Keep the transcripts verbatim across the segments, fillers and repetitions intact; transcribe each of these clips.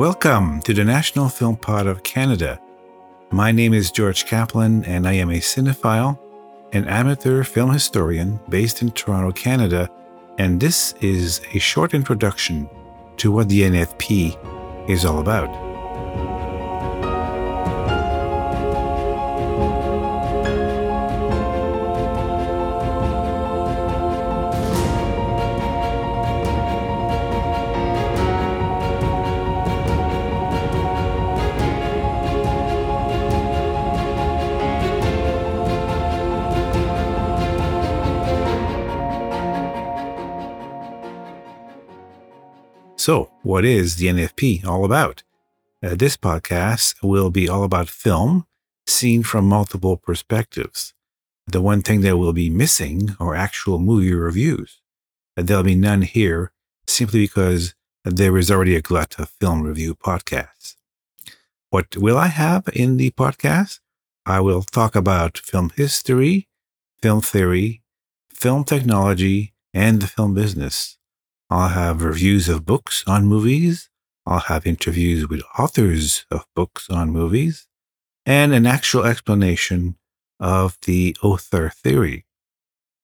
Welcome to the National Film Pod of Canada. My name is George Kaplan, and I am a cinephile, an amateur film historian based in Toronto, Canada, and this is a short introduction to what the N F P is all about. So, what is the N F P all about? Uh, this podcast will be all about film, seen from multiple perspectives. The one thing that will be missing are actual movie reviews. Uh, there'll be none here, simply because there is already a glut of film review podcasts. What will I have in the podcast? I will talk about film history, film theory, film technology, and the film business. I'll have reviews of books on movies. I'll have interviews with authors of books on movies, and an actual explanation of the author theory.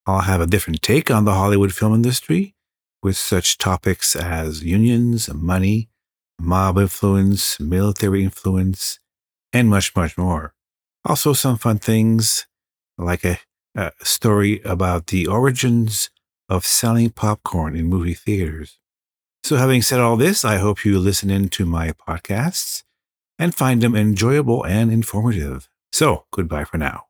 I'll have a different take on the Hollywood film industry with such topics as unions, money, mob influence, military influence, and much, much more. Also some fun things like a, a story about the origins of selling popcorn in movie theaters. So having said all this, I hope you listen in to my podcasts and find them enjoyable and informative. So goodbye for now.